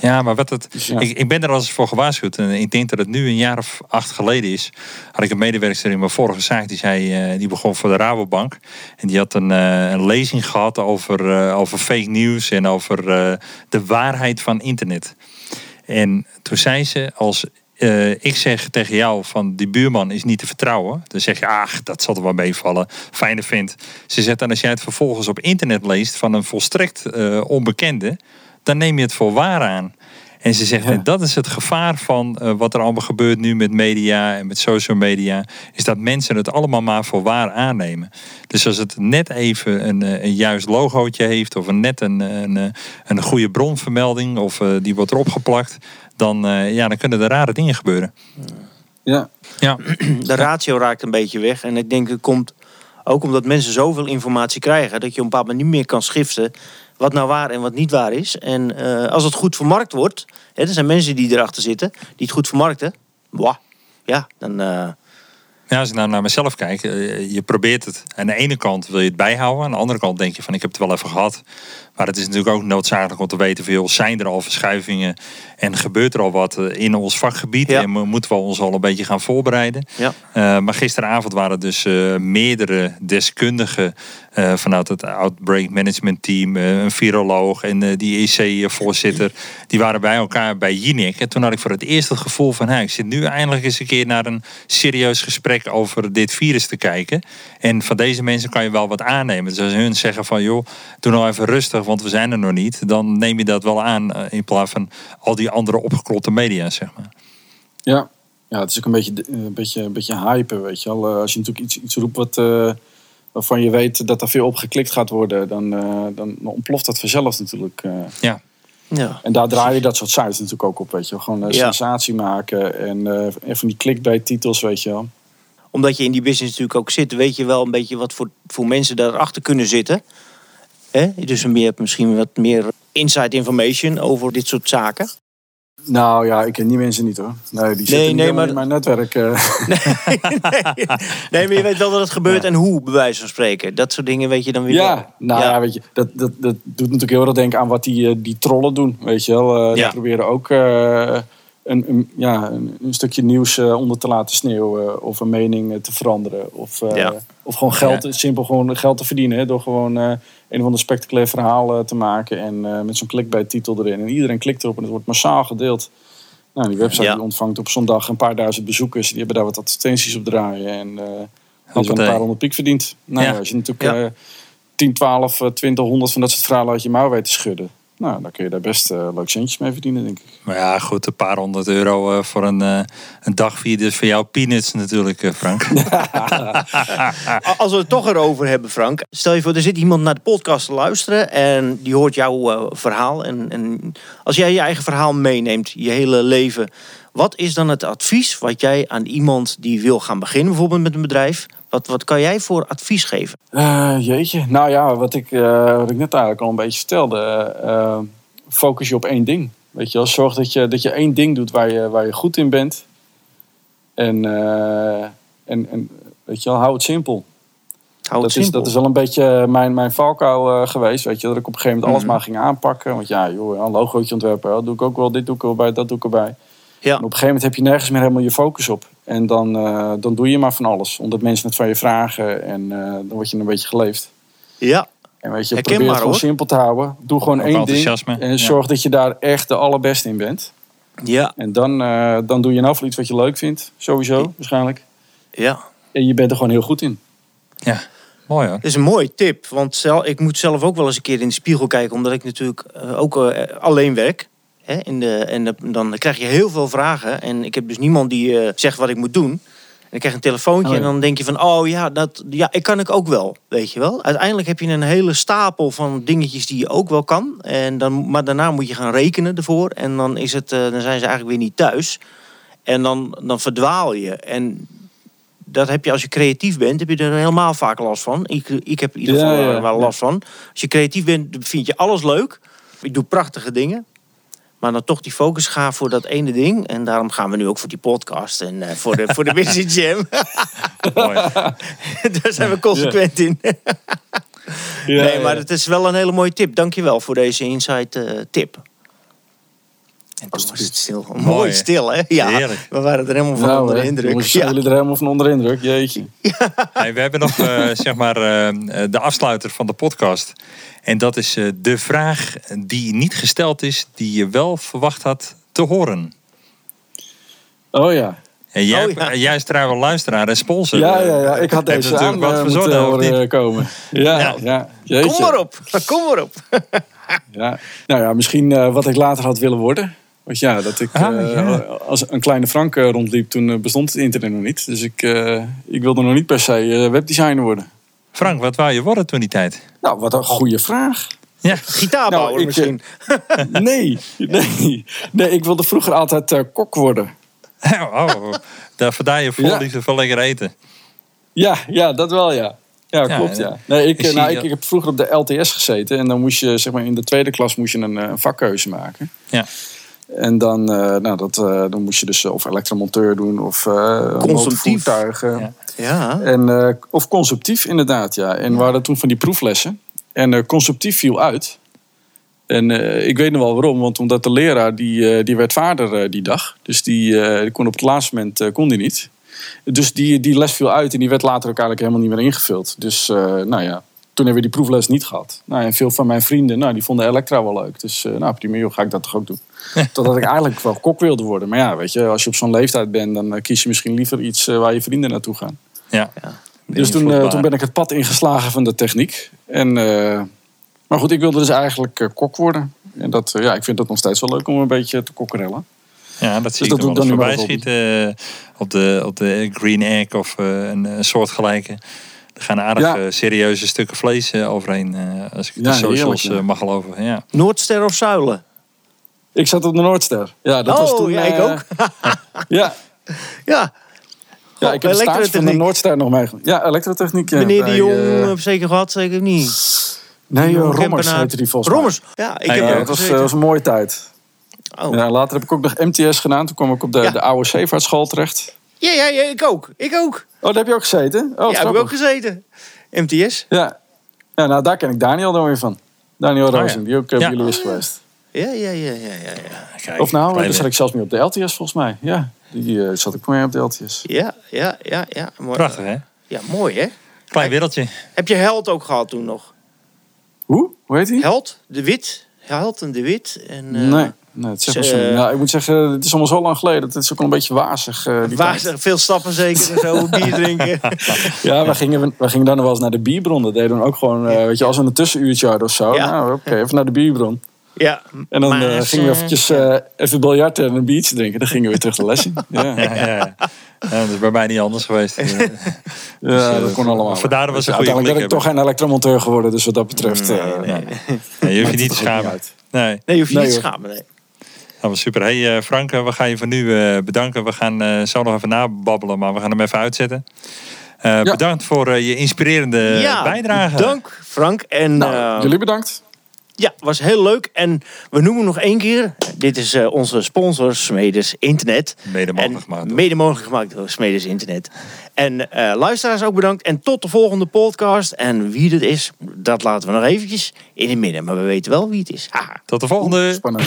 Ja, maar wat het, ja. ik, ik ben er al eens voor gewaarschuwd. En ik denk dat het nu een jaar of acht geleden is. Had ik een medewerkster in mijn vorige zaak. Die, zei, uh, die begon voor de Rabobank. En die had een, uh, een lezing gehad over, uh, over fake news. En over uh, de waarheid van internet. En toen zei ze, als uh, ik zeg tegen jou van die buurman is niet te vertrouwen. Dan zeg je, ach, dat zal er wel meevallen. Fijne vent. Ze zegt dan, als jij het vervolgens op internet leest van een volstrekt uh, onbekende, dan neem je het voor waar aan. En ze zegt, ja. en dat is het gevaar van uh, wat er allemaal gebeurt nu met media en met social media, is dat mensen het allemaal maar voor waar aannemen. Dus als het net even een, een juist logootje heeft, of een net een, een, een goede bronvermelding, of uh, die wordt erop geplakt, dan, uh, ja, dan kunnen er rare dingen gebeuren. Ja. ja. De ratio raakt een beetje weg. En ik denk, het komt ook omdat mensen zoveel informatie krijgen, dat je op een bepaald moment niet meer kan schiften wat nou waar en wat niet waar is. En uh, als het goed vermarkt wordt, hè, er zijn mensen die erachter zitten, die het goed vermarkten. Bah, ja, dan... Uh... Ja, als ik nou naar mezelf kijk, uh, je probeert het. Aan de ene kant wil je het bijhouden. Aan de andere kant denk je van, ik heb het wel even gehad. Maar het is natuurlijk ook noodzakelijk om te weten, veel zijn er al verschuivingen en gebeurt er al wat in ons vakgebied. Ja. En we moeten we ons al een beetje gaan voorbereiden. Ja. Uh, maar gisteravond waren dus uh, meerdere deskundigen uh, vanuit het Outbreak Management Team. Uh, een viroloog en uh, die E C-voorzitter. Die waren bij elkaar bij Jinek. En toen had ik voor het eerst het gevoel van, hey, ik zit nu eindelijk eens een keer naar een serieus gesprek over dit virus te kijken. En van deze mensen kan je wel wat aannemen. Dus als hun zeggen van, joh, doe nou even rustig, want we zijn er nog niet, dan neem je dat wel aan in plaats van al die andere opgeklotte media, zeg maar. Ja, ja, het is ook een beetje, een beetje, een beetje hypen, weet je wel. Als je natuurlijk iets, iets roept wat, uh, waarvan je weet dat er veel op geklikt gaat worden, dan, uh, dan ontploft dat vanzelf natuurlijk. Uh. Ja. ja. En daar draai je dat soort sites natuurlijk ook op, weet je wel. Gewoon uh, ja. sensatie maken en uh, van die clickbait-titels, weet je wel. Omdat je in die business natuurlijk ook zit, weet je wel een beetje wat voor, voor mensen daarachter kunnen zitten. He? Dus je hebt misschien wat meer inside information over dit soort zaken. Nou ja, ik ken die mensen niet hoor. Nee, die zitten nee, niet nee, maar... in mijn netwerk. Uh. Nee, nee. nee, maar je weet wel dat het gebeurt ja. en hoe, bij wijze van spreken. Dat soort dingen weet je dan weer. Ja, wel. nou ja. ja, weet je, dat, dat, dat doet natuurlijk heel erg denken aan wat die, die trollen doen. Weet je wel, uh, ja. die proberen ook uh, een, een, ja, een, een stukje nieuws uh, onder te laten sneeuwen. Of een mening uh, te veranderen. Of, uh, ja. of gewoon geld, ja. simpel gewoon geld te verdienen hè, door gewoon... Uh, een of ander spectaculair verhaal te maken en uh, met zo'n clickbait-titel erin. En iedereen klikt erop en het wordt massaal gedeeld. Nou, die website ja. die ontvangt op zondag een paar duizend bezoekers. Die hebben daar wat advertenties op draaien. En uh, hebben een paar honderd piek verdiend. Nou, ja. als je natuurlijk ja. uh, tien, twaalf, twintig, honderd van dat soort verhalen uit je mouw weet te schudden. Nou, dan kun je daar best uh, leuk centjes mee verdienen, denk ik. Maar ja, goed, een paar honderd euro uh, voor een, uh, een dag vier. Dus voor jou peanuts natuurlijk, uh, Frank. Als we het toch erover hebben, Frank. Stel je voor, er zit iemand naar de podcast te luisteren en die hoort jouw uh, verhaal. En, en als jij je eigen verhaal meeneemt, je hele leven. Wat is dan het advies wat jij aan iemand die wil gaan beginnen, bijvoorbeeld met een bedrijf... Wat, wat kan jij voor advies geven? Uh, jeetje, nou ja, wat ik, uh, wat ik net eigenlijk al een beetje vertelde. Uh, focus je op één ding. Weet je wel, zorg dat je, dat je één ding doet waar je, waar je goed in bent. En, uh, en, en weet je wel, hou het simpel. Hou het dat, simpel. Is, dat is wel een beetje mijn, mijn valkuil uh, geweest. Weet je, dat ik op een gegeven moment alles mm. maar ging aanpakken. Want ja, joh, een logootje ontwerpen, dat doe ik ook wel. Dit doe ik erbij, dat doe ik erbij. Ja. En op een gegeven moment heb je nergens meer helemaal je focus op. En dan, uh, dan doe je maar van alles. Omdat mensen het van je vragen. En uh, dan word je een beetje geleefd. Ja. En weet je, probeer het gewoon hoor. simpel te houden. Doe gewoon ook één ding. En zorg ja. dat je daar echt de allerbeste in bent. Ja. En dan, uh, dan doe je nou voor iets wat je leuk vindt. Sowieso, waarschijnlijk. Ja. En je bent er gewoon heel goed in. Ja. Mooi hoor. Dat is een mooie tip. Want ik moet zelf ook wel eens een keer in de spiegel kijken. Omdat ik natuurlijk ook uh, alleen werk. He, in de, en de, dan krijg je heel veel vragen. En ik heb dus niemand die uh, zegt wat ik moet doen. Dan krijg je een telefoontje oh, ja. en dan denk je van... oh ja, dat ja, ik kan ik ook wel, weet je wel. Uiteindelijk heb je een hele stapel van dingetjes die je ook wel kan. En dan, maar daarna moet je gaan rekenen ervoor. En dan, is het, uh, dan zijn ze eigenlijk weer niet thuis. En dan, dan verdwaal je. En dat heb je als je creatief bent, heb je er helemaal vaak last van. Ik, ik heb in ieder geval ja, ja, wel last ja. van. Als je creatief bent, vind je alles leuk. Ik doe prachtige dingen. Maar dan toch die focus gaan voor dat ene ding. En daarom gaan we nu ook voor die podcast en uh, voor de, voor de Business Jam. Mooi. Daar zijn we consequent ja. in. ja, nee, maar ja. het is wel een hele mooie tip. Dank je wel voor deze insight uh, tip. En toen was het stil. Mooi, Mooi stil, hè? Ja, heerlijk. We waren er helemaal van nou, onder de indruk. We ja. jullie er helemaal van onder de indruk, jeetje. Ja. Hey, we hebben nog uh, zeg maar, uh, de afsluiter van de podcast. En dat is uh, de vraag die niet gesteld is, die je wel verwacht had te horen. Oh ja. En jij, oh, ja. jij is trouwens luisteraar en sponsor. Ja, ja, ja. Ik had deze aan wat uh, moeten horen komen. Ja, ja. ja. Jeetje. Kom maar op, kom maar op. ja. Nou ja, misschien uh, wat ik later had willen worden. Want ja, dat ik ah, ja. Uh, als een kleine Frank rondliep, toen bestond het internet nog niet. Dus ik, uh, ik wilde nog niet per se uh, webdesigner worden. Frank, wat wou je worden toen die tijd? Nou, wat een goede vraag. Ja, gitaarbouwer nou, ik, misschien. nee, nee, nee, ik wilde vroeger altijd uh, kok worden. oh, oh, daar vandaar je vol liefde van lekker eten. Ja, ja, dat wel ja. Ja, klopt ja. Nee, ik, nou, ik, ik heb vroeger op de L T S gezeten. En dan moest je, zeg maar, in de tweede klas moest je een, een vakkeuze maken. Ja. En dan, uh, nou, dat, uh, dan moest je dus of elektromonteur doen of uh, conceptief. Ja. Ja. En, uh, of conceptief inderdaad, ja. En ja. we hadden toen van die proeflessen. En uh, conceptief viel uit. En uh, ik weet nog wel waarom, want omdat de leraar, die, uh, die werd vader uh, die dag. Dus die, uh, die kon op het laatste moment uh, kon die niet. Dus die, die les viel uit en die werd later ook eigenlijk helemaal niet meer ingevuld. Dus uh, nou ja, toen hebben we die proefles niet gehad. Nou, en veel van mijn vrienden, nou, die vonden elektra wel leuk. Dus uh, nou, prima, joh, ga ik dat toch ook doen. Totdat ik eigenlijk wel kok wilde worden. Maar ja, weet je, als je op zo'n leeftijd bent, dan uh, kies je misschien liever iets uh, waar je vrienden naartoe gaan. Ja. ja dus toen, uh, toen ben ik het pad ingeslagen van de techniek. En, uh, maar goed, ik wilde dus eigenlijk uh, kok worden. En dat, uh, ja, ik vind dat nog steeds wel leuk om een beetje te kokkerellen. Ja, dat zie dus ik, dat ik dan voorbij schieten uh, op, de, op de Green Egg of uh, een, een soortgelijke. Er gaan aardig ja. uh, serieuze stukken vlees uh, overheen. Uh, als ik ja, de socials uh, mag geloven. Ja. Noordster of Zuilen? Ik zat op de Noordster. Ja, dat oh, was toen, ja, uh, ik ook. ja. ja. Ja, ik heb de van de Noordster nog mee. Ja, elektrotechniek. Ja, meneer de Jong uh, heb zeker gehad, zeker niet. Nee, joh, Rommers heette die volgens mij. Rommers? Ja, ik hey, heb ja, dat was, uh, was een mooie tijd. Oh. Ja, later heb ik ook nog M T S gedaan. Toen kwam ik op de, ja. de oude Zeevaartschool terecht. Ja, ja, ja, ik ook. Ik ook. Oh, daar heb je ook gezeten? Oh, ja, heb ik ook gezeten. M T S. Ja. ja, nou daar ken ik Daniel dan weer van. Daniel Roosen, oh, ja. die ook ja. bij jullie is geweest. Ja, ja, ja, ja, ja. ja. Kijk, of nou, daar zat ik zelfs mee op de L T S volgens mij. Ja, die uh, zat ik mee op de L T S. Ja, ja, ja. ja. Mooi. Prachtig, hè? Ja, mooi, hè? Klein wereldje. Heb je Held ook gehad toen nog? Hoe? Hoe heet hij? Held, de Wit. Held en de Wit. En, uh... Nee. Nee, het zegt dus, uh, nou, ik moet zeggen, het is allemaal zo lang geleden. Het is ook al een beetje wazig. Uh, wazig, tijd. Veel stappen zeker en zo, bier drinken. ja, we gingen, we gingen dan nog wel eens naar de bierbron. Dat deden we ook gewoon, uh, weet je, als we een tussenuurtje hadden of zo. Ja. Nou, oké, okay, even naar de bierbron. Ja. En dan maar, uh, gingen we eventjes uh, even biljarten en een biertje drinken. Dan gingen we weer terug de les in. ja. Ja, ja, ja. ja, dat is bij mij niet anders geweest. ja, dus, uh, dat kon allemaal. Vandaar was een goede blik. Ben ik toch geen elektromonteur geworden, dus wat dat betreft. Nee, uh, nee, nee. nee, je hoeft je niet te schamen. Nee. nee, je hoeft je nee, niet te schamen, nee. Nou, super. Hey Frank, we gaan je voor nu bedanken. We gaan zo nog even nababbelen, maar we gaan hem even uitzetten. Uh, ja. Bedankt voor je inspirerende ja, bijdrage. Dank Frank. En, nou, uh, jullie bedankt. Ja, was heel leuk. En we noemen nog één keer. Dit is uh, onze sponsor, Smeders Internet. Mede mogelijk gemaakt. Hoor. Mede mogelijk gemaakt door Smeders Internet. En uh, luisteraars ook bedankt. En tot de volgende podcast. En wie dat is, dat laten we nog eventjes in het midden. Maar we weten wel wie het is. Haha. Tot de volgende. O, spannend.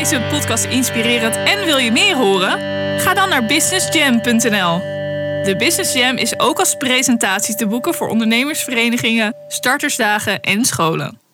Is deze podcast inspirerend en wil je meer horen? Ga dan naar business jam punt n l. De Business Jam is ook als presentatie te boeken voor ondernemersverenigingen, startersdagen en scholen.